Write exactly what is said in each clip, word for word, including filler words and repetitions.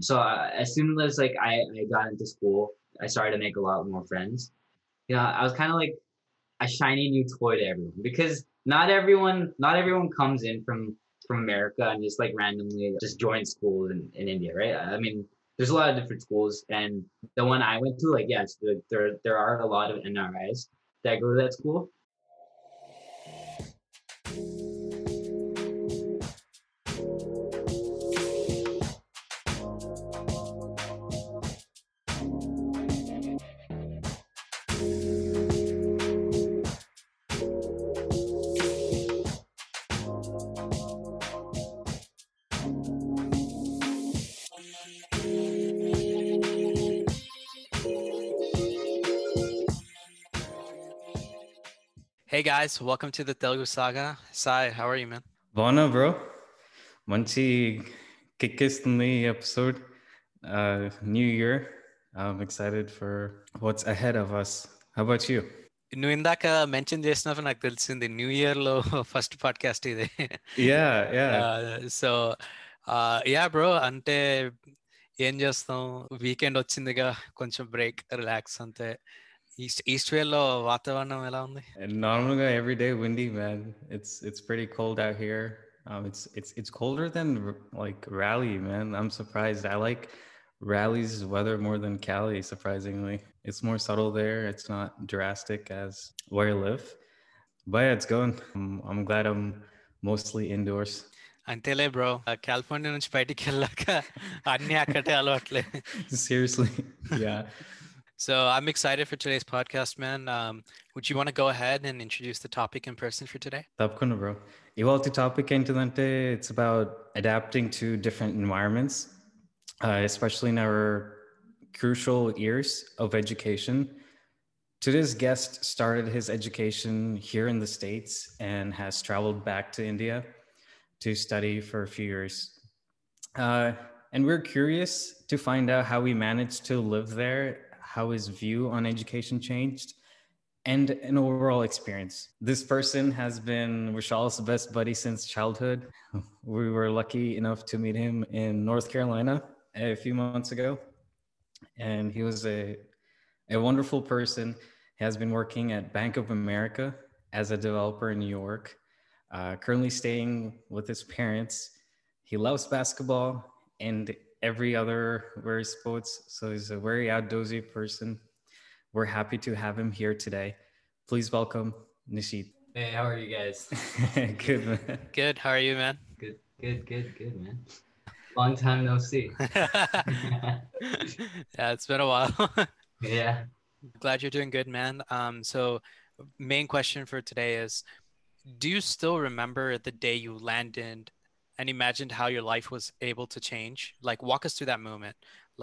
So uh, as soon as like I, I got into school, I started to make a lot more friends. You know, I was kind of like a shiny new toy to everyone, because not everyone, not everyone comes in from, from America and just like randomly just joins schools in, in India, right? I mean, there's a lot of different schools, and the one I went to, like, yes, yeah, there, there are a lot of N R Is that go to that school. Hey guys, welcome to the Telugu Saga. Sai, how are you, man? Vana, bro. Manchi kickestundi episode. Uh, new year. I'm excited for what's ahead of us. How about you? నువ్వు ఇందాక mention చేసినప్పుడు నాకు తెలిసింది, new year లో first podcast ఇదే. Yeah yeah so yeah bro, అంటే ఏం చేస్తాం, వీకెండ్ వచ్చిందిగా, కొంచెం బ్రేక్, రిలాక్స్ అంతే. East East Vale వాతావరణం ఎలా ఉంది? Normal ga every day windy, man. It's it's pretty cold out here. Um it's it's it's colder than like Raleigh, man. I'm surprised. I like Raleigh's weather more than Cali, surprisingly. It's more subtle there. It's not drastic as where I live. But yeah, it's going. I'm, I'm glad I'm mostly indoors. అంతేలే బ్రో, California నుంచి బయటికి వెళ్ళాక అన్ని అక్కడే అలవాట్లే. Seriously. Yeah. So I'm excited for today's podcast, man. Um, would you want to go ahead and introduce the topic in person for today? Tapkunda, bro. Ivalti topic entante, it's about adapting to different environments, uh, especially in our crucial years of education. Today's guest started his education here in the States and has traveled back to India to study for a few years. Uh, and we're curious to find out how he managed to live there, how his view on education changed, and an overall experience. This person has been Vishal's best buddy since childhood. We were lucky enough to meet him in North Carolina a few months ago. And he was a, a wonderful person. He has been working at Bank of America as a developer in New York, uh, currently staying with his parents. He loves basketball and every other very sports, so he's a very outdoorsy person. We're happy to have him here today. Please welcome Nishith. Hey, how are you guys? Good, man. Good, how are you, man? Good, good, good, good, man. Long time no see. Yeah, it's been a while. Yeah. Glad you're doing good, man. Um, so main question for today is, do you still remember the day you landed and imagined how your life was able to change? Like, walk us through that moment.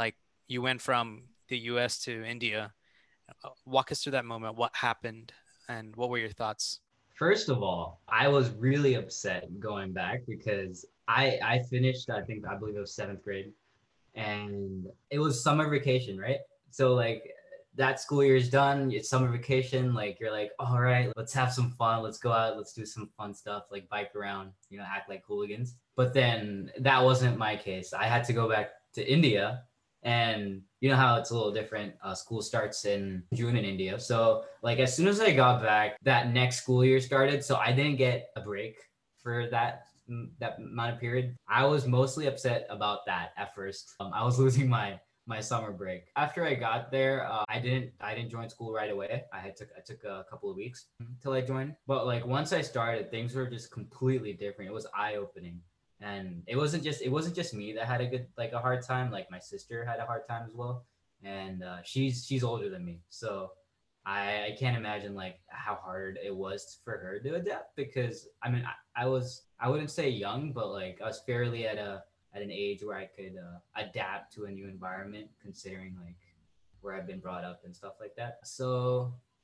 Like, you went from the U S to India. Walk us through that moment. What happened and what were your thoughts? First of all, I was really upset going back because I, I finished, I think, I believe it was seventh grade. And it was summer vacation, right? So, like, that school year's done. It's summer vacation. Like, you're like, all right, let's have some fun. Let's go out. Let's do some fun stuff, like bike around, you know, act like hooligans. But then that wasn't my case. I had to go back to India, and you know how it's a little different. Uh, school starts in June in India. So like, as soon as I got back, that next school year started. So I didn't get a break for that, that amount of period. I was mostly upset about that at first. Um, I was losing my my summer break. After I got there, uh, I didn't I didn't join school right away. I had took I took a couple of weeks till I joined. But like, once I started, things were just completely different. It was eye-opening. And it wasn't just it wasn't just me that had a good like a hard time. Like, my sister had a hard time as well. And uh, she's she's older than me. So I, I can't imagine like how hard it was for her to adapt, because I mean I, I was I wouldn't say young, but like I was fairly at a at an age where I could uh, adapt to a new environment, considering like where I've been brought up and stuff like that. So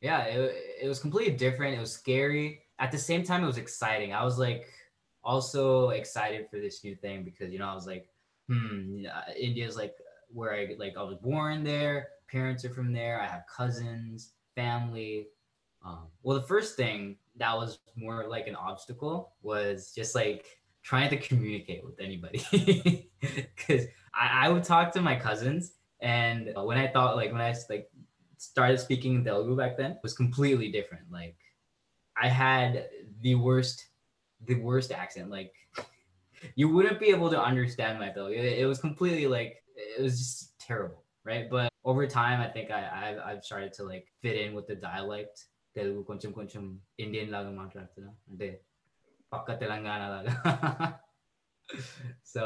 yeah, it, it was completely different. It was scary. At the same time, it was exciting. I was like also excited for this new thing because, you know, I was like, hmm, India's like where I like I was born there. Parents are from there. I have cousins, family. Um, well, the first thing that was more like an obstacle was just like trying to communicate with anybody because I, I would talk to my cousins, and when I thought, like, when I like started speaking in Telugu back then, it was completely different. Like, I had the worst, the worst accent. Like, you wouldn't be able to understand my Telugu. It, it was completely like, it was just terrible, right? But over time, I think I, I I've started to like fit in with the dialect. Telugu కొంచెం కొంచెం Indian లాగా మాట్లాడుతున్నా, అంటే పక్క తెలంగాణ లాగా. So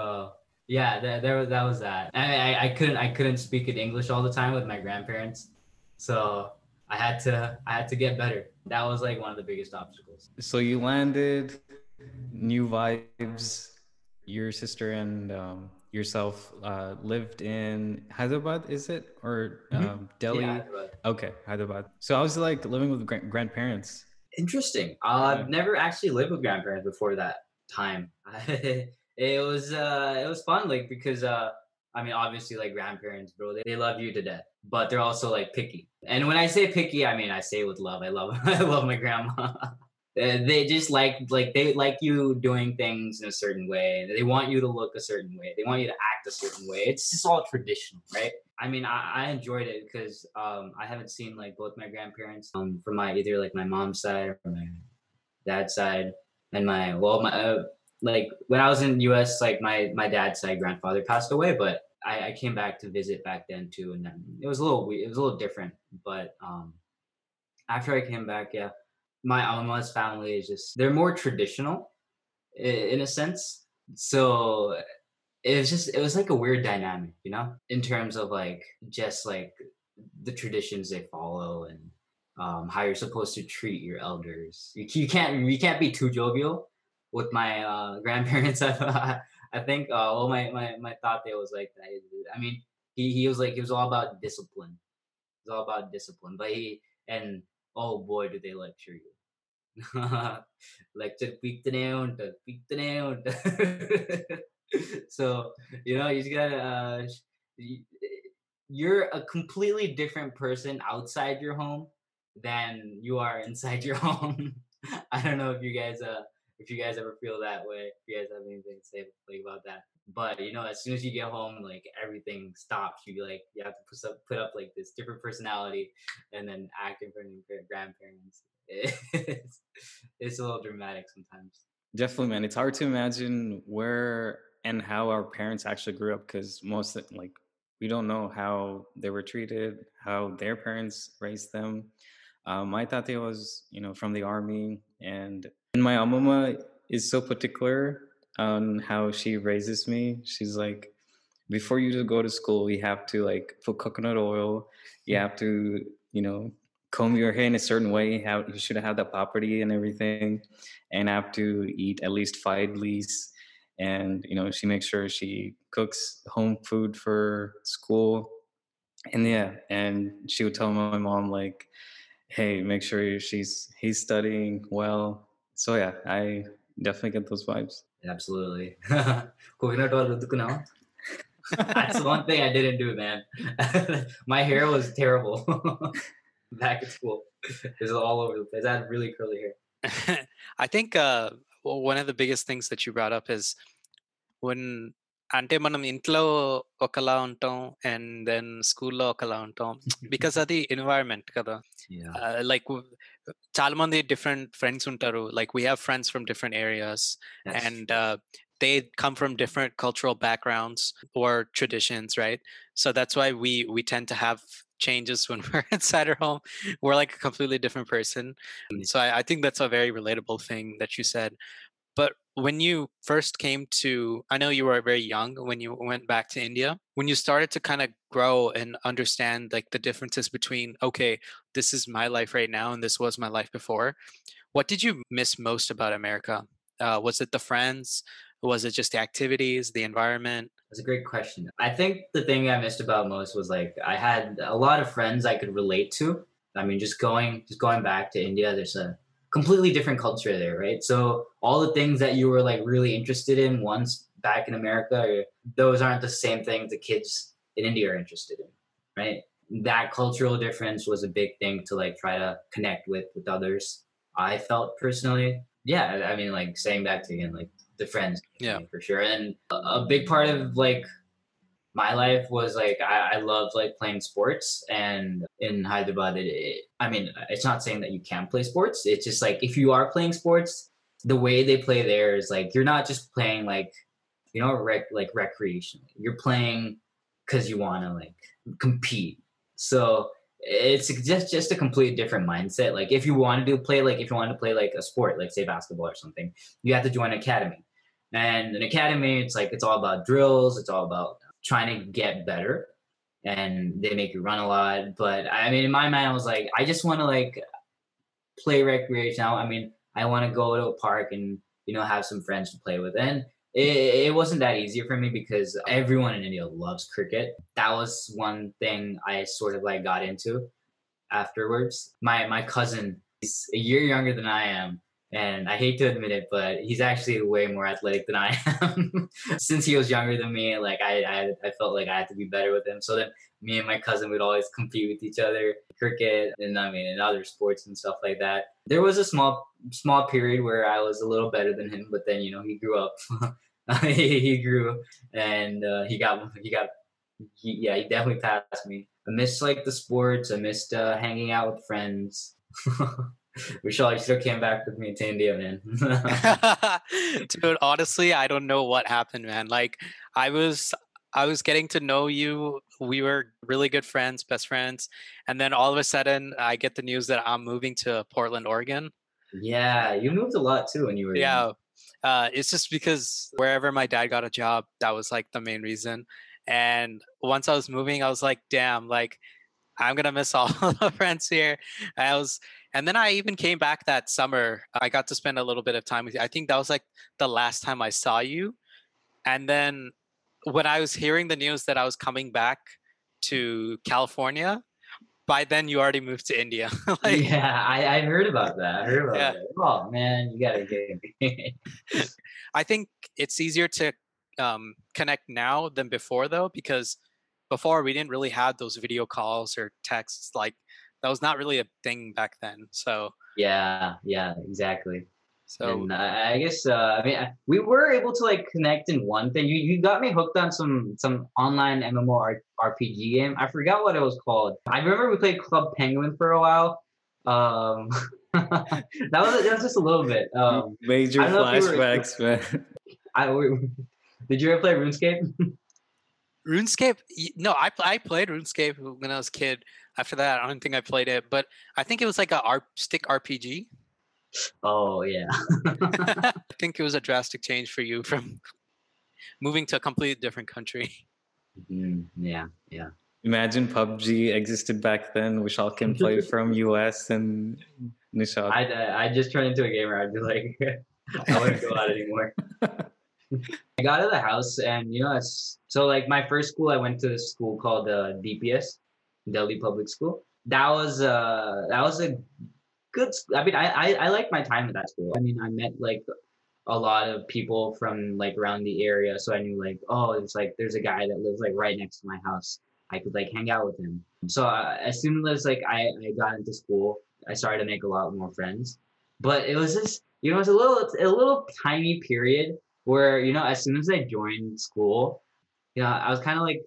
yeah, that there was that was that. I, I I couldn't I couldn't speak in English all the time with my grandparents, so I had to I had to get better. That was like one of the biggest obstacles. So you landed, new vibes. Your sister and um, yourself uh, lived in Hyderabad, is it, or mm-hmm. um, Delhi? Yeah, Hyderabad. Okay, Hyderabad. So I was like living with gra- grandparents. Interesting. I've uh, yeah. never actually lived with grandparents before that time. It was uh, it was fun, like, because uh, I mean, obviously, like, grandparents, bro, they, they love you to death, but they're also like picky. And when I say picky, I mean I say with love. I love I love my grandma. They just like like they like you doing things in a certain way. They want you to look a certain way. They want you to act a certain way. It's just all traditional, right? I mean, I, I enjoyed it because um, I haven't seen like both my grandparents um, from my either like my mom's side or my dad's side, and my well, my uh, like when I was in the U S, like my my dad's side grandfather passed away, but I, I came back to visit back then too, and then it was a little it was a little different. But um, after I came back, yeah, my Amma's family is just they're more traditional in a sense, so. It was just, it was like a weird dynamic, you know, in terms of like, just like the traditions they follow and um, how you're supposed to treat your elders. You, you can't, you can't be too jovial with my uh, grandparents. I, I think, uh, well, my, my, my thought there was like, that. I mean, he, he was like, he was all about discipline. It was all about discipline, but he, and oh boy, did they lecture you. Lecture peektane unta, peektane unta. So, you know, you just gotta, uh, you're a completely different person outside your home than you are inside your home. I don't know if you guys, uh, if you guys ever feel that way, if you guys have anything to say like, about that. But, you know, as soon as you get home, like everything stops. You like, you have to put up, put up like this different personality and then act in front of your grandparents. It's, it's a little dramatic sometimes. Definitely, man. It's hard to imagine where and how our parents actually grew up, because most like we don't know how they were treated, how their parents raised them. Um, my tate was, you know, from the army, and, and my amuma is so particular on how she raises me. She's like, before you go to school, you have to like put coconut oil. You have to, you know, comb your hair in a certain way. How you should have the property and everything, and have to eat at least five leaves. And, you know, she makes sure she cooks home food for school. And yeah, and she would tell my mom, like, hey, make sure she's he's studying well. So yeah, I definitely get those vibes. Absolutely. That's the one thing I didn't do, man. My hair was terrible back at school. It was all over the place. I had really curly hair. I think uh, one of the biggest things that you brought up is when ante manam intlo okala untam and then school lo okala untam because of the environment kada. Yeah. Uh, like chaala mandi different friends untaru, like we have friends from different areas. Yes. And uh, they come from different cultural backgrounds or traditions, right? So that's why we we tend to have changes when we're inside our home. We're like a completely different person. So I, I think that's a very relatable thing that you said. But when you first came to, I know you were very young when you went back to India, when you started to kind of grow and understand like the differences between, okay, this is my life right now and this was my life before, what did you miss most about America? Uh, was it the friends? Was it just the activities, the environment? That's a great question. I think the thing I missed about most was like I had a lot of friends I could relate to. I mean, just going just going back to India, there's a completely different culture there, right? So all the things that you were like really interested in once back in America, those aren't the same things the kids in India are interested in, right? That cultural difference was a big thing to like try to connect with with others, I felt personally. Yeah, I mean, like saying back to again, like the friends, yeah, for sure. And a big part of like my life was like, I, I loved like playing sports, and in Hyderabad, it, it, I mean, it's not saying that you can't play sports. It's just like, if you are playing sports, the way they play there is like, you're not just playing like, you know, rec, like recreationally, you're playing because you want to like compete. So it's just, just a completely different mindset. Like if you wanted to play, like if you wanted to play like a sport, like say basketball or something, you have to join an academy. And an academy, it's like, it's all about drills. It's all about trying to get better, and they make you run a lot. But I mean, in my mind, I was like, I just want to like play recreation. I mean, I want to go to a park and, you know, have some friends to play with. And it, it wasn't that easy for me because everyone in India loves cricket. That was one thing I sort of like got into afterwards. My, my cousin is a year younger than I am, and I hate to admit it, but he's actually way more athletic than I am. Since he was younger than me, like I, I, I felt like I had to be better with him. So then me and my cousin would always compete with each other, cricket, and I mean, in other sports and stuff like that. There was a small, small period where I was a little better than him, but then you know he grew up. he, he grew, and uh, he got, he got, he, yeah, he definitely passed me. I missed like the sports. I missed uh, hanging out with friends. Vishal, you still came back with me to India, man. Dude, honestly, I don't know what happened, man. Like, I was, I was getting to know you. We were really good friends, best friends, and then all of a sudden, I get the news that I'm moving to Portland, Oregon. Yeah, you moved a lot too when you were. Yeah, uh, it's just because wherever my dad got a job, that was like the main reason. And once I was moving, I was like, damn, like I'm gonna miss all the friends here. I was. And then I even came back that summer. I got to spend a little bit of time with you. I think that was like the last time I saw you. And then when I was hearing the news that I was coming back to California, by then you already moved to India. like, yeah, I, I heard about that. I heard about yeah. that. Oh, man, you got to get me. I think it's easier to um, connect now than before, though, because before we didn't really have those video calls or texts like that was not really a thing back then. So yeah, yeah, exactly. So and, uh, I guess uh, I mean I, we were able to like connect in one thing. You you got me hooked on some some online MMORPG game. I forgot what it was called. I remember we played Club Penguin for a while. Um, that was that was just a little bit. Um, Major flashbacks, we were, man. I we, did you ever play RuneScape? RuneScape? No, I I played RuneScape when I was a kid. After that, I don't think I played it, but I think it was like a R- stick R P G. Oh, yeah. I think it was a drastic change for you from moving to a completely different country. Mm, yeah, yeah. Imagine P U B G existed back then. Vishal can play from U S and Nishad. I'd, uh, I'd just turn into a gamer. I'd be like, I wouldn't go out anymore. I got out of the house and, you know, it's, so like my first school, I went to this school called uh, D P S. Delhi Public School. That was uh that was a good school. I mean, I, I I liked my time at that school. I mean, I met like a lot of people from like around the area, so I knew like, oh, it's like there's a guy that lives like right next to my house. I could like hang out with him. So uh, as soon as like I, I got into school, I started to make a lot more friends. But it was just, you know, it's a little it's a little tiny period where, you know, as soon as I joined school, you know, I was kind of like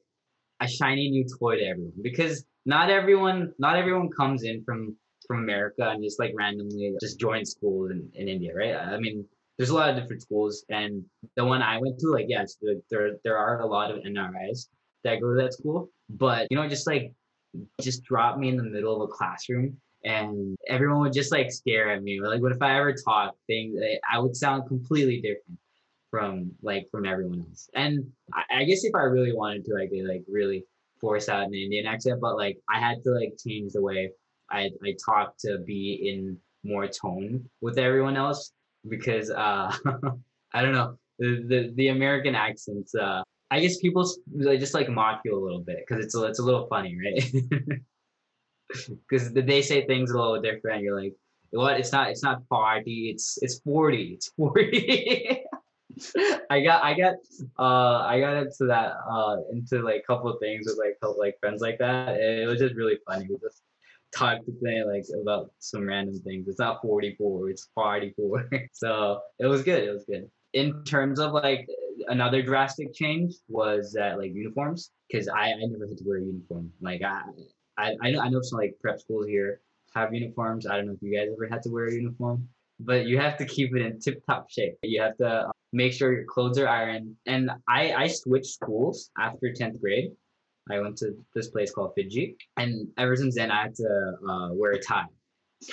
a shiny new toy to everyone, because not everyone not everyone comes in from from America and just like randomly just joins schools in, in India, right? I mean, there's a lot of different schools, and the one I went to, like, yes, yeah, there there are a lot of N R Is that go to that school, but you know, just like just drop me in the middle of a classroom and everyone would just like stare at me. Like, what if I ever taught things? I would sound completely different from like from everyone else. And I, I guess if I really wanted to, I could like really force out an Indian accent, but like I had to like change the way I I talked to be in more tone with everyone else, because uh I don't know, the, the the American accents, uh I guess people just like mock you a little bit because it's a, it's a little funny, right? Because they say things a little different. You're like, what? It's not it's not party. It's it's forty. It's forty. I got, I got, uh, I got into that, uh, into like a couple of things with like, like friends like that. It was just really funny. We just talked to them like about some random things. It's not forty-four, it's forty-four. So it was good. It was good. In terms of like another drastic change was that like uniforms, because I, I never had to wear a uniform. Like I, I I know I know some like prep schools here have uniforms. I don't know if you guys ever had to wear a uniform, but you have to keep it in tip-top shape. You have to make sure your clothes are ironed. And I I switched schools after tenth grade. I went to this place called Fiji, and ever since then I had to uh, wear a tie.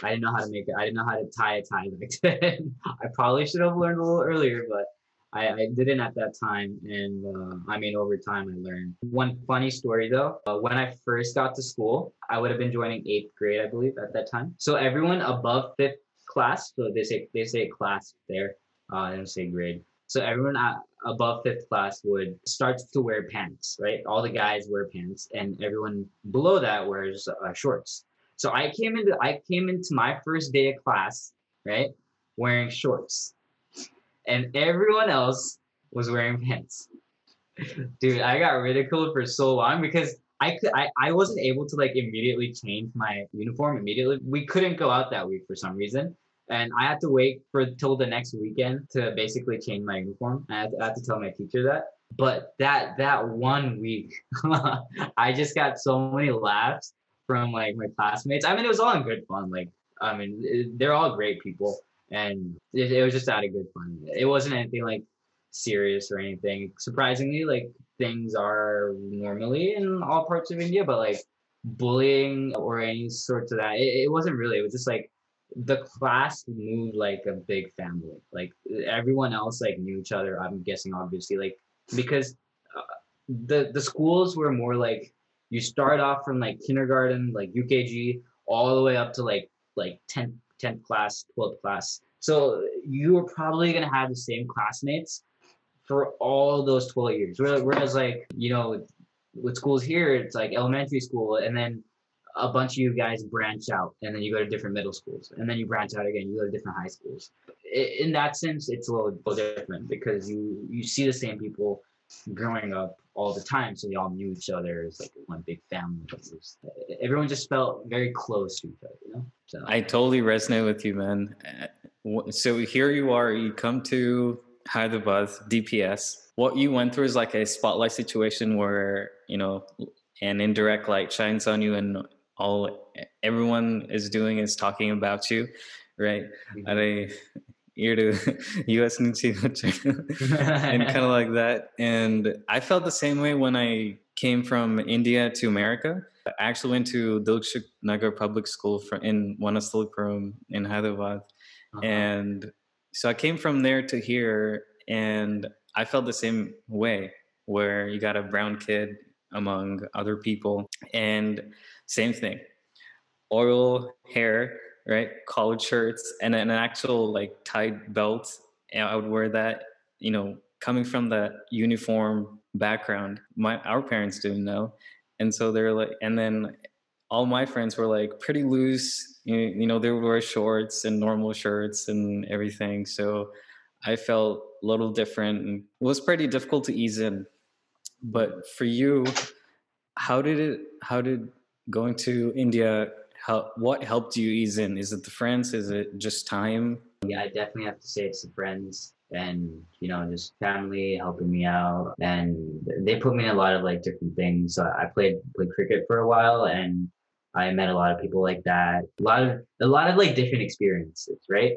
I didn't know how to make it. I didn't know how to tie a tie back then. I probably should have learned a little earlier, but I, I didn't at that time. And uh, I mean, over time I learned. One funny story though, uh, when I first got to school, I would have been joining eighth grade, I believe, at that time. So everyone above fifth class, so they say they say class there, uh, they don't say grade. So everyone above fifth class would start to wear pants, right? All the guys wear pants, and everyone below that wears uh, shorts. So I came into I came into my first day of class, right, wearing shorts, and everyone else was wearing pants. Dude, I got ridiculed for so long because I could I, I wasn't able to like immediately change my uniform immediately. We couldn't go out that week for some reason, and I had to wait for till the next weekend to basically change my uniform. I had to, I had to tell my teacher that. But that that one week, I just got so many laughs from like my classmates. I mean, it was all in good fun. Like, I mean, it, they're all great people, and it, it was just out of good fun. It wasn't anything like serious or anything. Surprisingly, like things are normally in all parts of India, but like bullying or any sort of that, it, it wasn't really. It was just like the class moved like a big family. Like everyone else like knew each other. I'm guessing obviously, like because uh, the the schools were more like. You start off from like kindergarten, like U K G, all the way up to like like tenth, tenth class, twelfth class. So you were probably gonna have the same classmates for all those twelve years. Whereas like, you know, with, with schools here, it's like elementary school, and then a bunch of you guys branch out, and then you go to different middle schools, and then you branch out again, you go to different high schools. In that sense, it's a little different because you, you see the same people growing up all the time, so we all knew each other as like one big family. Was, everyone just felt very close to each other, you know. So I totally resonate with you, man. So here you are, you come to Hyderabad D P S. What you went through is like a spotlight situation where, you know, an indirect light shines on you, and all everyone is doing is talking about you, right? Mm-hmm. At a ear to U S news and kind of like that. And I felt the same way when I came from India to America. I actually went to Dilkshuk Nagar public school for, in Wanasthalapuram in Hyderabad. Uh-huh. And so I came from there to here, and I felt the same way where you got a brown kid among other people, and same thing, oil, hair, right? Collared shirts and an actual like tied belt. And I would wear that, you know, coming from the uniform background, my, our parents didn't know. And so they're like, and then all my friends were like pretty loose, you, you know, they would wear shorts and normal shirts and everything. So I felt a little different, and it was pretty difficult to ease in. But for you, how did it, how did going to India How, what helped you ease in? Is it the friends? Is it just time? Yeah, I definitely have to say it's the friends and, you know, just family helping me out. And they put me in a lot of like different things. So I played played cricket for a while, and I met a lot of people like that. A lot of a lot of like different experiences, right?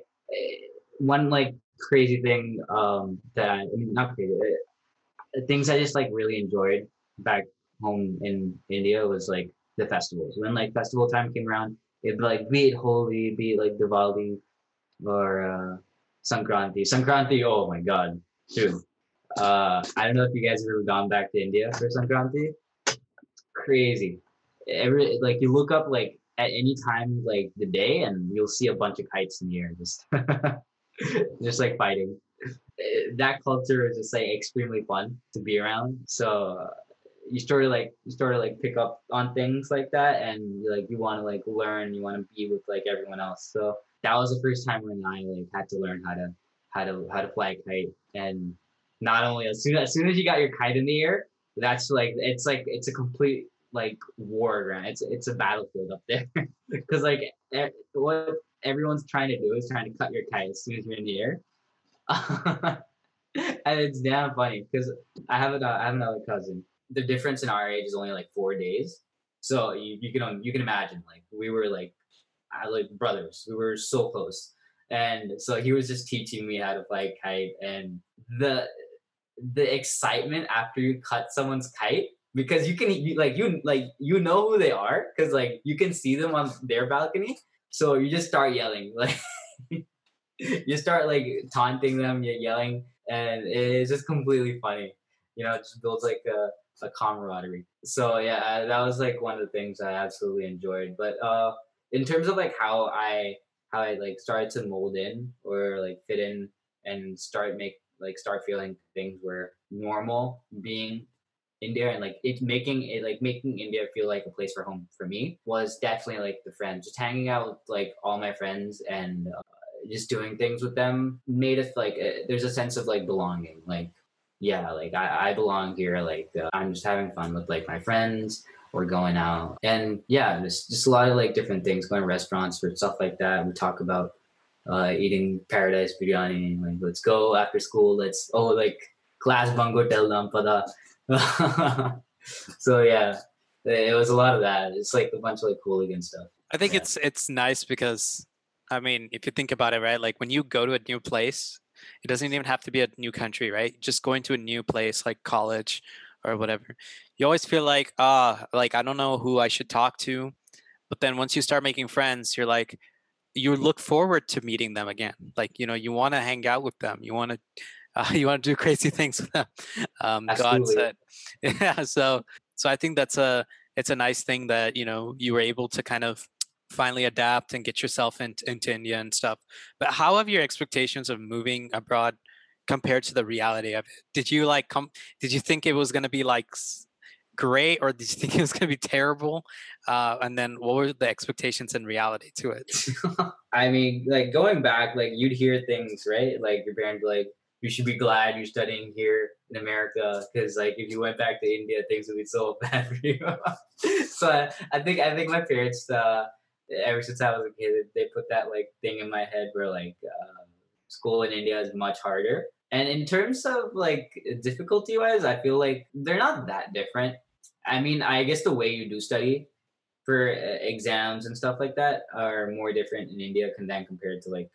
One like crazy thing um, that I, I mean, not crazy, things I just like really enjoyed back home in India was like the festivals. When like festival time came around, it'd be like, be it Holi, be it like Diwali or uh, Sankranti. Sankranti, oh my god, dude. Uh, I don't know if you guys have ever gone back to India for Sankranti. Crazy. Every like you look up like at any time like the day, and you'll see a bunch of kites in the air, just just like fighting. That culture is just like extremely fun to be around. So. You sort of like you sort of like pick up on things like that, and like you want to like learn, you want to be with like everyone else. So that was the first time when I like had to learn how to how to how to fly a kite. And not only as soon as soon as you got your kite in the air, that's like it's like it's a complete like war ground. It's it's a battlefield up there because like e- what everyone's trying to do is trying to cut your kite as soon as you're in the air. And it's damn funny because I have a, I have another cousin. The difference in our age is only like four days. So you, you can you can imagine, like, we were like I like brothers. We were so close. And so he was just teaching me how to fly a kite, and the the excitement after you cut someone's kite, because you can you, like you like you know who they are, because like you can see them on their balcony. So you just start yelling, like you start like taunting them, you're yelling, and it's just completely funny. You know, it just builds like a, a camaraderie. So yeah, I, that was like one of the things I absolutely enjoyed. But uh, in terms of like how I how I like started to mold in or like fit in and start make like start feeling things were normal being India, and like it making it like making India feel like a place for home for me, was definitely like the friends, just hanging out with like all my friends and uh, just doing things with them made us like a, there's a sense of like belonging, like yeah, like I, I belong here, like uh, I'm just having fun with like my friends, we're going out, and yeah, there's just a lot of like different things, going to restaurants or stuff like that. We talk about uh eating Paradise biryani, like let's go after school, let's oh like class bango tel dampada. So yeah, it was a lot of that. It's like a bunch of like hooligan stuff. I think yeah. it's it's nice because, I mean, if you think about it, right? Like when you go to a new place, it doesn't even have to be a new country, right? Just going to a new place like college or whatever, you always feel like ah, uh, like I don't know who I should talk to. But then once you start making friends, you're like, you look forward to meeting them again. Like, you know, you want to hang out with them. You want to. Uh, you want to do crazy things with them. Um, God said, yeah. So, so I think that's a, it's a nice thing that, you know, you were able to kind of finally adapt and get yourself in, into India and stuff. But how have your expectations of moving abroad compared to the reality of it? Did you like come, did you think it was going to be like great, or did you think it was going to be terrible? Uh, and then what were the expectations and reality to it? I mean, like going back, like you'd hear things, right? Like your parents like, you should be glad you're studying here in America, because like if you went back to India, things would be so bad for you. So I, I think I think my parents, uh, ever since I was a kid, they put that like thing in my head where like uh, school in India is much harder. And in terms of like difficulty wise, I feel like they're not that different. I mean, I guess the way you do study for exams and stuff like that are more different in India than compared to like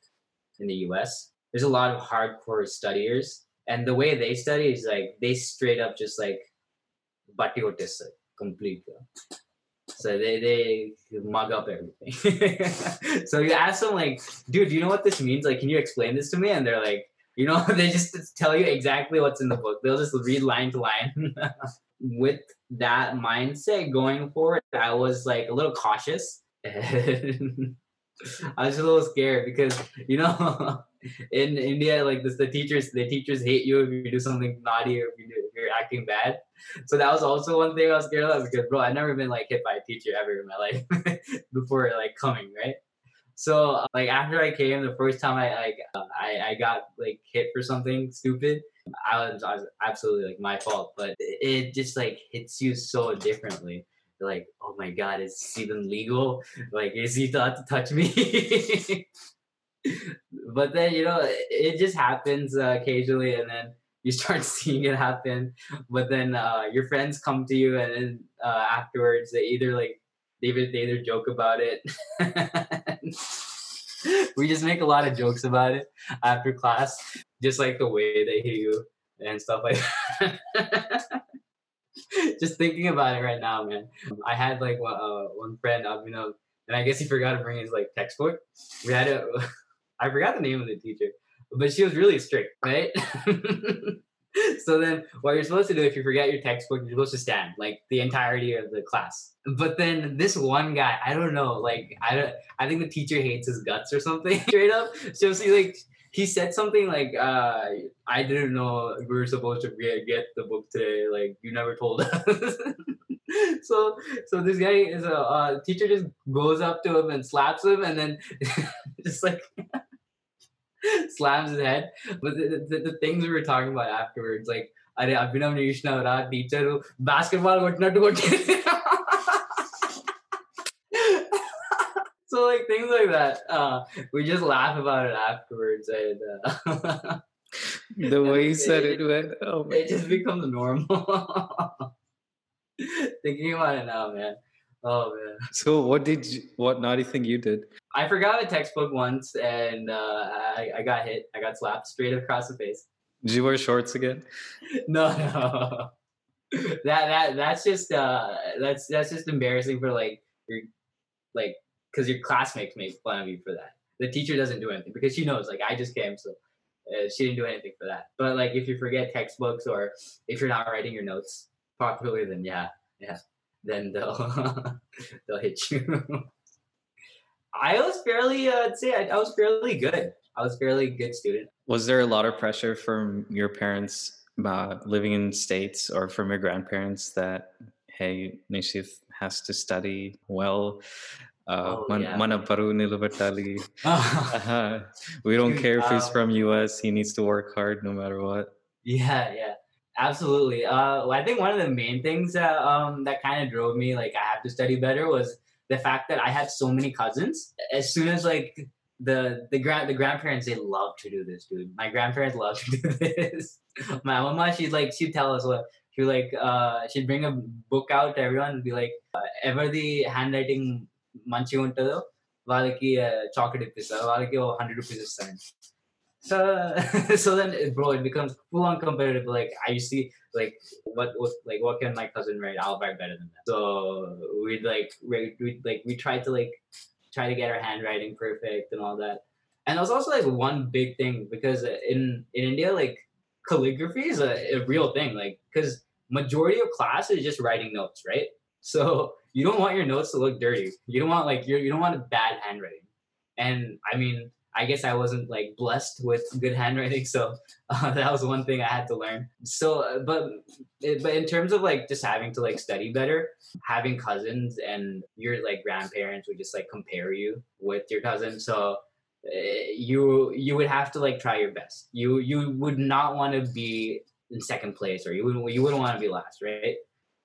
in the U S There's a lot of hardcore studiers, and the way they study is like they straight up just like batiotis complete. So they they mug up everything. So you ask them like, dude, do you know what this means? Like, can you explain this to me? And they're like, you know, they just tell you exactly what's in the book. They'll just read line to line. With that mindset going forward, I was like a little cautious. I was a little scared because, you know, in India, like this, the teachers, the teachers hate you if you do something naughty or if, you do, if you're acting bad. So that was also one thing I was scared of. I was like, bro, I've never been like hit by a teacher ever in my life before like coming, right? So like after I came, the first time I like I, I got like hit for something stupid, I was, I was absolutely like my fault. But it just like hits you so differently. Like, oh my God, is this even legal? Like, is he allowed to touch me? But then, you know, it just happens uh, occasionally, and then you start seeing it happen. But then uh, your friends come to you, and then uh, afterwards, they either like, they, they either joke about it. We just make a lot of jokes about it after class, just like the way they hit you and stuff like that. Just thinking about it right now, man. I had like one, uh, one friend, you know, and I guess he forgot to bring his like textbook. We had a, I forgot the name of the teacher, but she was really strict, right? So then what you're supposed to do if you forget your textbook, you're supposed to stand like the entirety of the class. But then this one guy, I don't know, like I don't, I think the teacher hates his guts or something. Straight up, so she like. He said something like, uh, I didn't know we were supposed to get, get the book today. Like, you never told us. so so this guy is a uh, teacher just goes up to him and slaps him, and then just like slams his head. But the, the, the things we were talking about afterwards, like, Are Abhinam Nishna, teacher, basketball, what not to go to. So like things like that, uh, we just laugh about it afterwards, and uh, the way he said it, it went. Oh my it God. Just becomes normal. Thinking about it now, man. Oh man. So what did you, what naughty thing you did? I forgot a textbook once, and uh, I, I got hit. I got slapped straight across the face. Did you wear shorts again? No, no. that that that's just uh that's that's just embarrassing for like your like because your classmates make fun of you for that. The teacher doesn't do anything because she knows like I just came, so uh, she didn't do anything for that. But like if you forget textbooks or if you're not writing your notes properly, then yeah, yeah, then they'll they'll hit you. I was fairly, uh, I'd say I, I was fairly good. I was fairly good student. Was there a lot of pressure from your parents uh, living in States or from your grandparents that, hey, Nishith has to study well? Uh, oh, yeah. Mana paru nilabatali. We don't Dude, care if he's um, from U S. He needs to work hard no matter what. Yeah, yeah, absolutely. Uh, I think one of the main things that, um, that kind of drove me, like, I have to study better was the fact that I had so many cousins. As soon as like the the grand the grandparents, they love to do this, dude. My grandparents love to do this. My mama, she's like, she'd tell us what she like. Uh, she'd bring a book out to everyone and be like, "Ever the handwriting manchi untado, valaki chocolate ippisa, valaki o hundred rupees istaru." So so then, bro, it becomes full on competitive. Like I see, like what, what, like what can my cousin write? I'll write better than that. So we'd like we we like we tried to like try to get our handwriting perfect and all that. And that was also like one big thing because in in India, like calligraphy is a, a real thing. Like because majority of class is just writing notes, right? So you don't want your notes to look dirty. You don't want like you you don't want a bad handwriting. And I mean, I guess I wasn't like blessed with good handwriting, so uh, that was one thing I had to learn. So, but but in terms of like just having to like study better, having cousins and your like grandparents would just like compare you with your cousin. So uh, you you would have to like try your best. You you would not want to be in second place, or you wouldn't you wouldn't want to be last, right?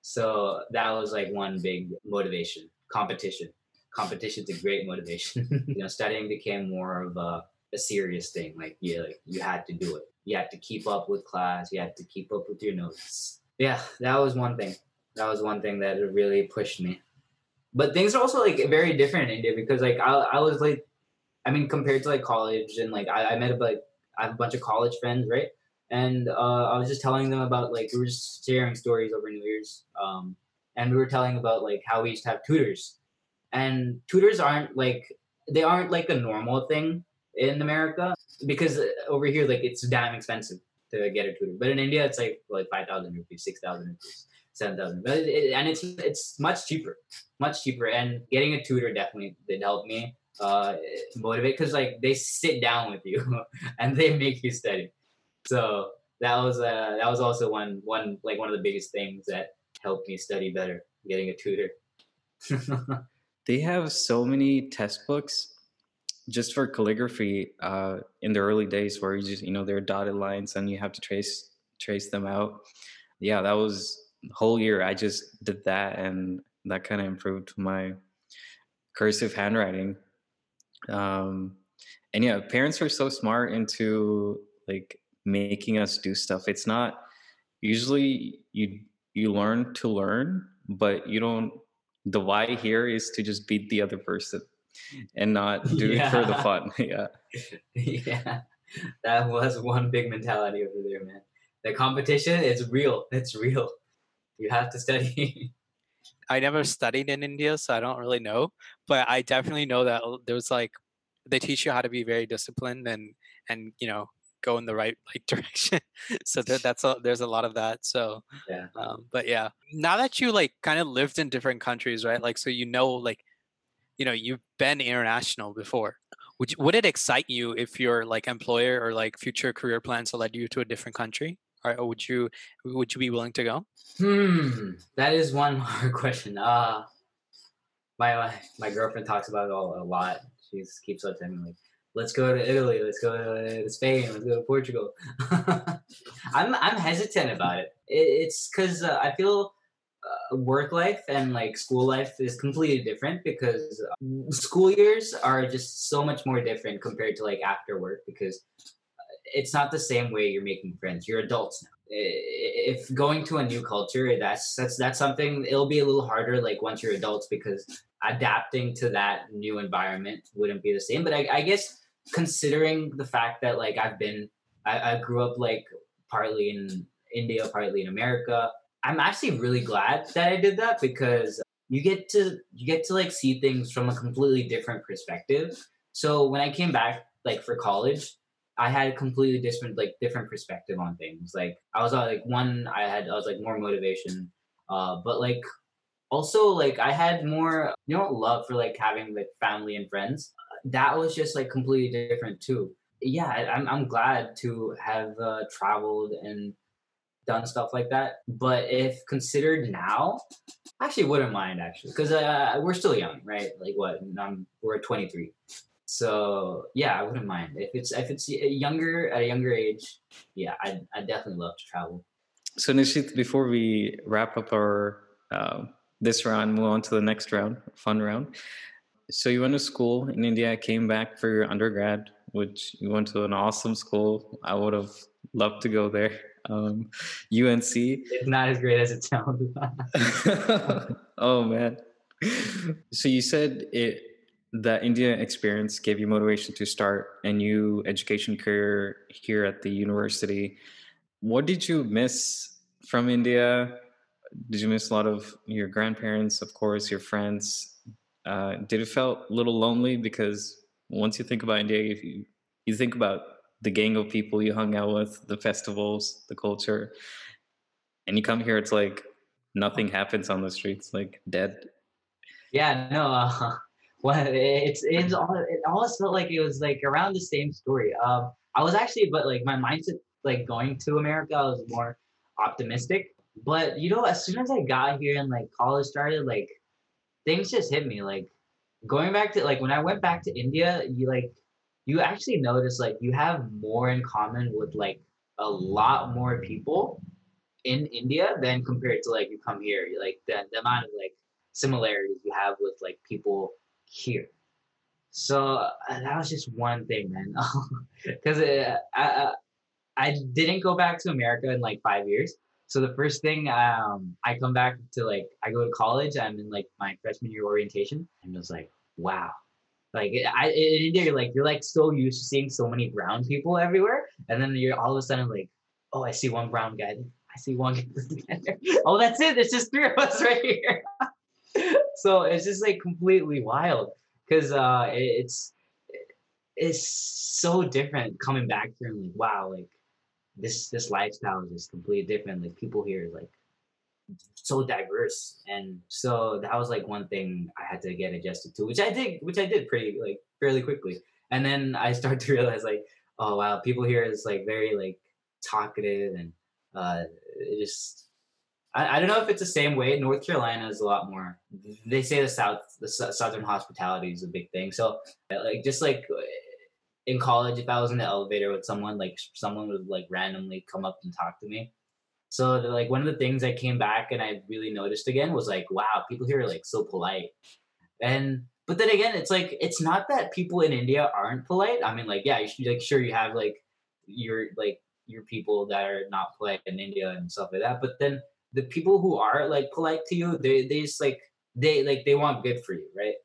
So that was like one big motivation, competition. Competition's a great motivation. You know, studying became more of a, a serious thing. Like you, like, you had to do it. You had to keep up with class. You had to keep up with your notes. Yeah, that was one thing. That was one thing that really pushed me. But things are also like very different in India because like I, I was like, I mean, compared to like college and like I, I met like I have a bunch of college friends, right? And uh, I was just telling them about like we were just sharing stories over New Year's, um, and we were telling about like how we used to have tutors. And tutors aren't like, they aren't like a normal thing in America because over here, like it's damn expensive to get a tutor. But in India, it's like like five thousand rupees, six thousand rupees, seven thousand. But it, and it's it's much cheaper, much cheaper. And getting a tutor definitely did help me uh, motivate because like they sit down with you and they make you study. So that was uh, that was also one one like one of the biggest things that helped me study better, getting a tutor. They have so many textbooks just for calligraphy uh, in the early days where you just, you know, there are dotted lines and you have to trace trace them out. Yeah, that was the whole year. I just did that and that kind of improved my cursive handwriting. Um, and yeah, parents are so smart into like making us do stuff. It's not usually you you learn to learn, but you don't. The why here is to just beat the other person and not do yeah. it for the fun. Yeah. Yeah. That was one big mentality over there, man. The competition is real. It's real. You have to study. I never studied in India, so I don't really know. But I definitely know that there was like, they teach you how to be very disciplined and, and you know, go in the right like direction. So there, that's a, there's a lot of that. So yeah. Um, but yeah, now that you like kind of lived in different countries, right? Like so you know, like you know, you've been international before. Would you, would it excite you if your like employer or like future career plans led you to a different country, or, or would you would you be willing to go? Hmm, that is one hard question. Uh my my, my girlfriend talks about it all, a lot. She just keeps on telling me like, let's go to Italy. Let's go to Spain. Let's go to Portugal. I'm I'm hesitant about it. it it's because uh, I feel uh, work life and like school life is completely different because school years are just so much more different compared to like after work because it's not the same way you're making friends. You're adults now. If going to a new culture, that's that's that's something, it'll be a little harder like once you're adults, because adapting to that new environment wouldn't be the same. But I, I guess considering the fact that like I've been, I, I grew up like partly in India, partly in America, I'm actually really glad that I did that, because you get to you get to like see things from a completely different perspective. So when I came back like for college, I had a completely different, like different perspective on things. Like I was like one, I had, I was like more motivation, uh, but like also like I had more, you know, love for like having like family and friends. That was just like completely different too. Yeah, I, I'm I'm glad to have uh, traveled and done stuff like that. But if considered now, I actually wouldn't mind actually, because uh, we're still young, right? Like what? I'm, we're twenty-three. So yeah, I wouldn't mind if it's if it's younger at a younger age. Yeah, I I definitely love to travel. So Nishith, before we wrap up our uh, this round, move on to the next round, fun round. So you went to school in India, came back for your undergrad, which you went to an awesome school. I would have loved to go there. Um, U N C. It's not as great as it sounds. Oh man. So you said it. The India experience gave you motivation to start a new education career here at the university. What did you miss from India? Did you miss a lot of your grandparents, of course, your friends? Uh, did it felt a little lonely? Because once you think about India, if you, you think about the gang of people you hung out with, the festivals, the culture. And you come here, it's like nothing happens on the streets, like dead. Yeah, no. Uh... Well, it's it's all it always felt like it was like around the same story. Um, I was actually, but like my mindset, like going to America, I was more optimistic. But you know, as soon as I got here and like college started, like things just hit me. Like going back to like when I went back to India, you like you actually notice like you have more in common with like a lot more people in India than compared to like you come here. Like the the amount of like similarities you have with like people here. So uh, that was just one thing, man. Because uh, I, I I didn't go back to America in like five years. So the first thing, um I come back to like I go to college, I'm in like my freshman year orientation, and just like wow, like I in India you're like you're like so used to seeing so many brown people everywhere, and then you're all of a sudden like, oh, I see one brown guy, I see one guy there. Oh, that's it, it's just three of us right here. So it's just like completely wild, because uh, it's it's so different coming back here and like wow, like this this lifestyle is just completely different. Like people here are like so diverse, and so that was like one thing I had to get adjusted to, which I did, which I did pretty like fairly quickly. And then I started to realize like, oh wow, people here is like very like talkative and uh, just. I don't know if it's the same way. North Carolina is a lot more. They say the South, the Southern hospitality is a big thing. So, like, just like in college, if I was in the elevator with someone, like someone would like randomly come up and talk to me. So, like, one of the things I came back and I really noticed again was like, wow, people here are like so polite. And but then again, it's like it's not that people in India aren't polite. I mean, like, yeah, you should, like sure you have like your like your people that are not polite in India and stuff like that. But then the people who are like polite to you, they they just like they like they want good for you, right?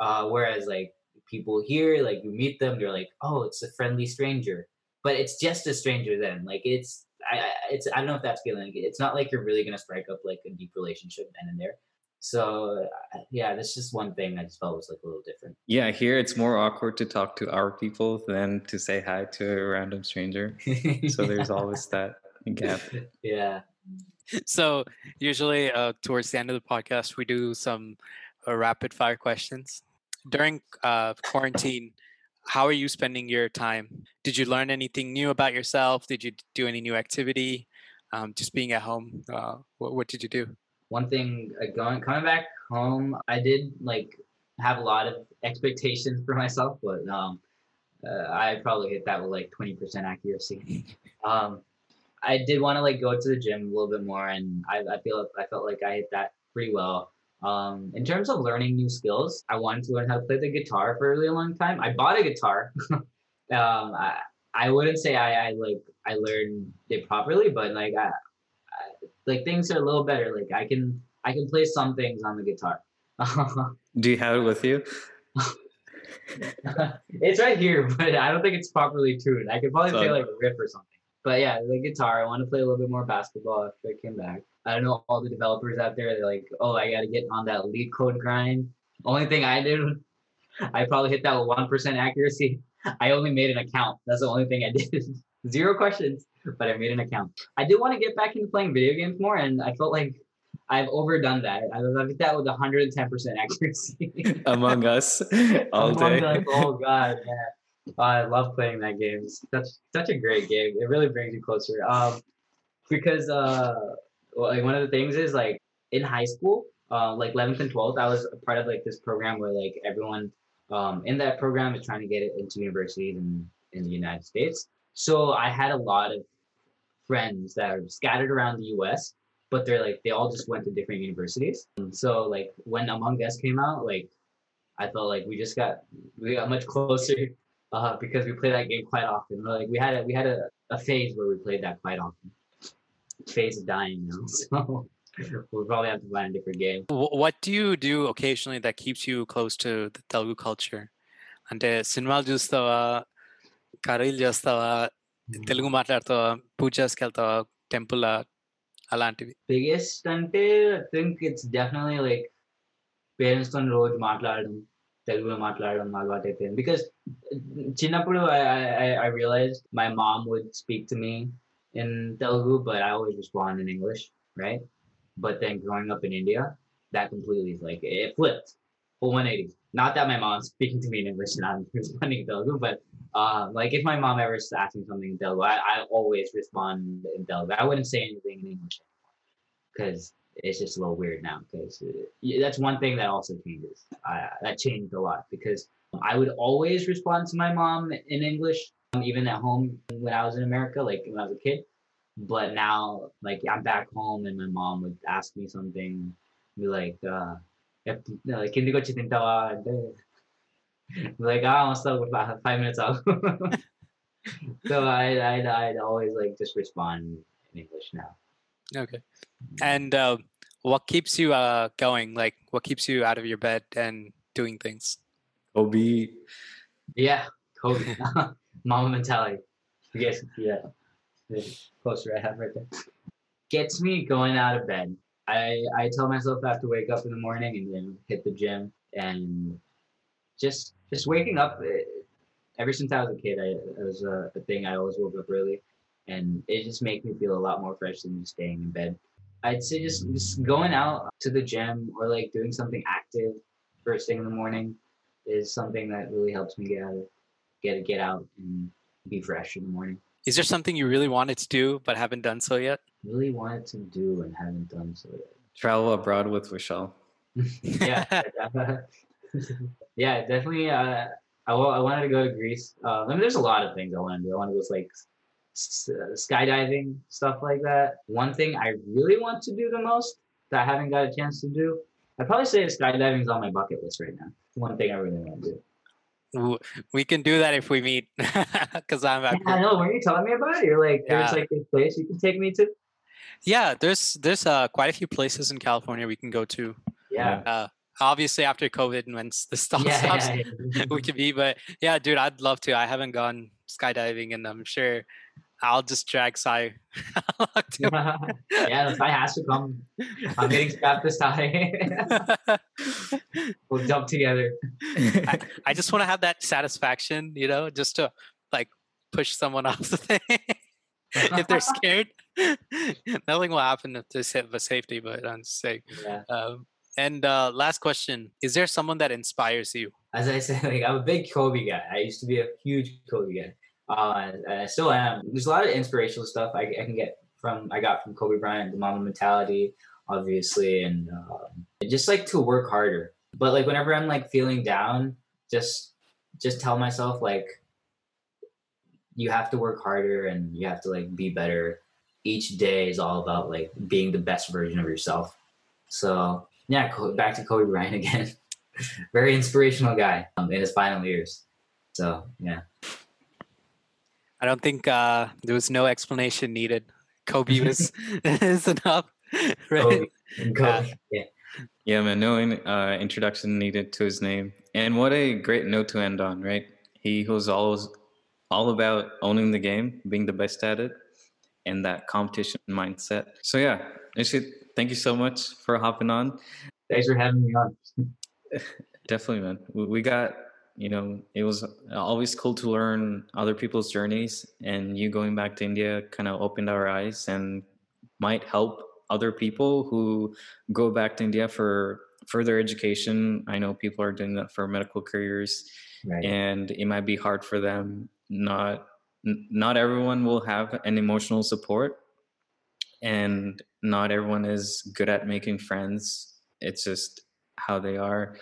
Uh, whereas like people here, like you meet them, they're like, oh, it's a friendly stranger, but it's just a stranger. Then like it's I it's I don't know if that's feeling. It's not like you're really gonna strike up like a deep relationship then and there. So yeah, that's just one thing I just felt was like a little different. Yeah, here it's more awkward to talk to our people than to say hi to a random stranger. So yeah. There's always that gap. Yeah. So usually uh, towards the end of the podcast, we do some uh, rapid fire questions. During uh, quarantine, how are you spending your time? Did you learn anything new about yourself? Did you do any new activity? Um, just being at home, uh, what, what did you do? One thing, uh, going coming back home, I did like have a lot of expectations for myself, but um, uh, I probably hit that with like twenty percent accuracy. Um, I did want to like go to the gym a little bit more, and I, I feel I felt like I hit that pretty well. Um, in terms of learning new skills, I wanted to learn how to play the guitar for a really long time. I bought a guitar. um, I, I wouldn't say I, I like I learned it properly, but like I, I, like things are a little better. Like I can I can play some things on the guitar. Do you have it with you? It's right here, but I don't think it's properly tuned. I could probably so, play like a riff or something. But yeah, the guitar. I want to play a little bit more basketball after I came back. I don't know, all the developers out there, they're like, oh, I got to get on that LeetCode grind. Only thing I did, I probably hit that with one percent accuracy. I only made an account. That's the only thing I did. Zero questions, but I made an account. I do want to get back into playing video games more, and I felt like I've overdone that. I've hit that with one hundred ten percent accuracy. Among Us all Among day. Us, oh, God, yeah. Oh, I love playing that game. It's such, such a great game. It really brings you closer. Um, because uh, well, like one of the things is like in high school, uh, like eleventh and twelfth, I was a part of like this program where like everyone um in that program is trying to get it into universities in, in the United States. So I had a lot of friends that are scattered around the U S, but they're like, they all just went to different universities. And so like when Among Us came out, like I felt like we just got, we got much closer. Uh, because we play that game quite often. Like we had a we had a, a phase where we played that quite often. Phase of dying now, so we'll probably have to find a different game. What do you do occasionally that keeps you close to the Telugu culture? Ante cinemalu chustava, karil chustava, Telugu matladtava, pujas keltava, temple alantivi. Biggest ante I think it's definitely like parents tho roju matladadam. Telugu matladam alwaat aitindi because chinnappudu I, I I realized my mom would speak to me in Telugu, but I always respond in English, right? But then growing up in India, that completely is like it flipped, full one eighty. Not that my mom's speaking to me in English and I'm responding in Telugu, but uh, like if my mom ever asks me something in Telugu, I, I always respond in Telugu. I wouldn't say anything in English anymore because it's just a little weird now because it, that's one thing that also changes. Uh, that changed a lot because I would always respond to my mom in English, um, even at home when I was in America, like when I was a kid. But now, like I'm back home and my mom would ask me something, be like, uh, like, ah, I'm still about five minutes out. So I, I, I'd always like just respond in English now. Okay. And uh, what keeps you uh, going? Like, what keeps you out of your bed and doing things? Kobe. Yeah, Kobe. Mama mentality. Yes, yeah. The poster I have right there. Gets me going out of bed. I, I tell myself I have to wake up in the morning and then hit the gym. And just just waking up, ever since I was a kid, I, it was a, a thing. I always woke up early. And it just makes me feel a lot more fresh than just staying in bed. I'd say just, just going out to the gym or like doing something active first thing in the morning is something that really helps me get out, of, get get out and be fresh in the morning. Is there something you really wanted to do but haven't done so yet? Really wanted to do and haven't done so yet. Travel abroad with Vishal. Yeah, yeah, definitely. Uh, I w- I wanted to go to Greece. Uh, I mean, there's a lot of things I want to do. I want to go to like. skydiving, stuff like that. One thing I really want to do the most that I haven't got a chance to do, I'd probably say skydiving is on my bucket list right now. One thing I really want to do. We can do that if we meet, because I'm. Yeah, I know. Were you telling me about it? You're like, there's yeah. like this place you can take me to. Yeah, there's there's uh, quite a few places in California we can go to. Yeah. Uh, obviously after COVID and when the stuff yeah, stops, yeah, yeah. we could be. But yeah, dude, I'd love to. I haven't gone skydiving, and I'm sure. I'll just drag Sai. yeah, yeah, Sai has to come. I'm getting strapped to Sai. We'll jump together. I, I just want to have that satisfaction, you know, just to like push someone off the thing. If they're scared, nothing will happen if there's safety, but I'm just saying. Yeah. Um, and uh, last question, is there someone that inspires you? As I said, like, I'm a big Kobe guy. I used to be a huge Kobe guy. Uh, I still am. There's a lot of inspirational stuff I, I can get from, I got from Kobe Bryant, the mama mentality, obviously, and uh, just like to work harder. But like whenever I'm like feeling down, just just tell myself like you have to work harder and you have to like be better. Each day is all about like being the best version of yourself. So yeah, back to Kobe Bryant again. Very inspirational guy um, in his final years. So yeah. I don't think uh, there was no explanation needed. Kobe was is enough, right? Kobe. Kobe. Yeah. Yeah, man, no uh, introduction needed to his name. And what a great note to end on, right? He was always all about owning the game, being the best at it, and that competition mindset. So yeah, Nishith, thank you so much for hopping on. Thanks for having me on. Definitely, man. We got, you know, it was always cool to learn other people's journeys, and you going back to India kind of opened our eyes and might help other people who go back to India for further education. I know people are doing that for medical careers, right? And it might be hard for them. Not, not everyone will have an emotional support, and not everyone is good at making friends. It's just how they are.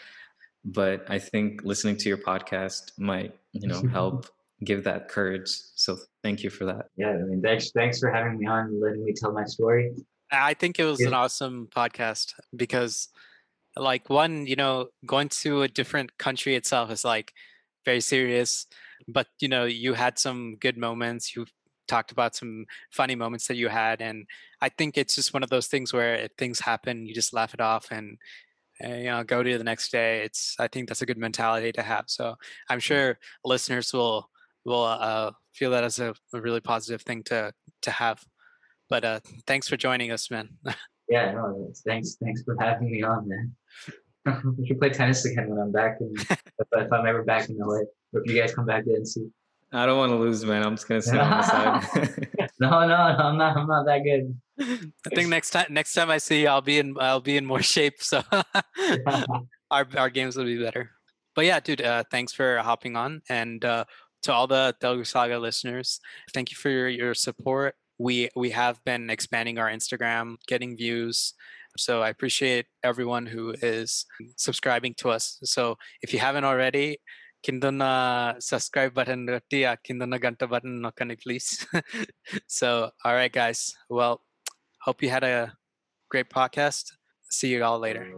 But I think listening to your podcast might, you know, help give that courage. So thank you for that. Yeah, I mean, thanks, thanks for having me on and letting me tell my story. I think it was yeah. an awesome podcast because, like, one, you know, going to a different country itself is like very serious, but, you know, you had some good moments. You talked about some funny moments that you had. And I think it's just one of those things where if things happen, you just laugh it off and, and, you know, go to the next day. It's, I think that's a good mentality to have. So I'm sure listeners will, will uh, feel that as a, a really positive thing to, to have. But uh, thanks for joining us, man. Yeah, no, thanks. Thanks for having me on, man. We should play tennis again when I'm back, and if I'm ever back in L A, or if you guys come back to N C. I don't want to lose, man. I'm just gonna sit on the side. no, no, no, I'm not. I'm not that good. I think next time, next time I see you, I'll be in, I'll be in more shape. So our our games will be better. But yeah, dude, uh, thanks for hopping on, and uh, to all the Telugu Saga listeners, thank you for your, your support. We we have been expanding our Instagram, getting views. So I appreciate everyone who is subscribing to us. So if you haven't already, kindana subscribe button notti, kindana ganta button nokkani, please. So, all right, guys. Well, hope you had a great podcast. See you all later.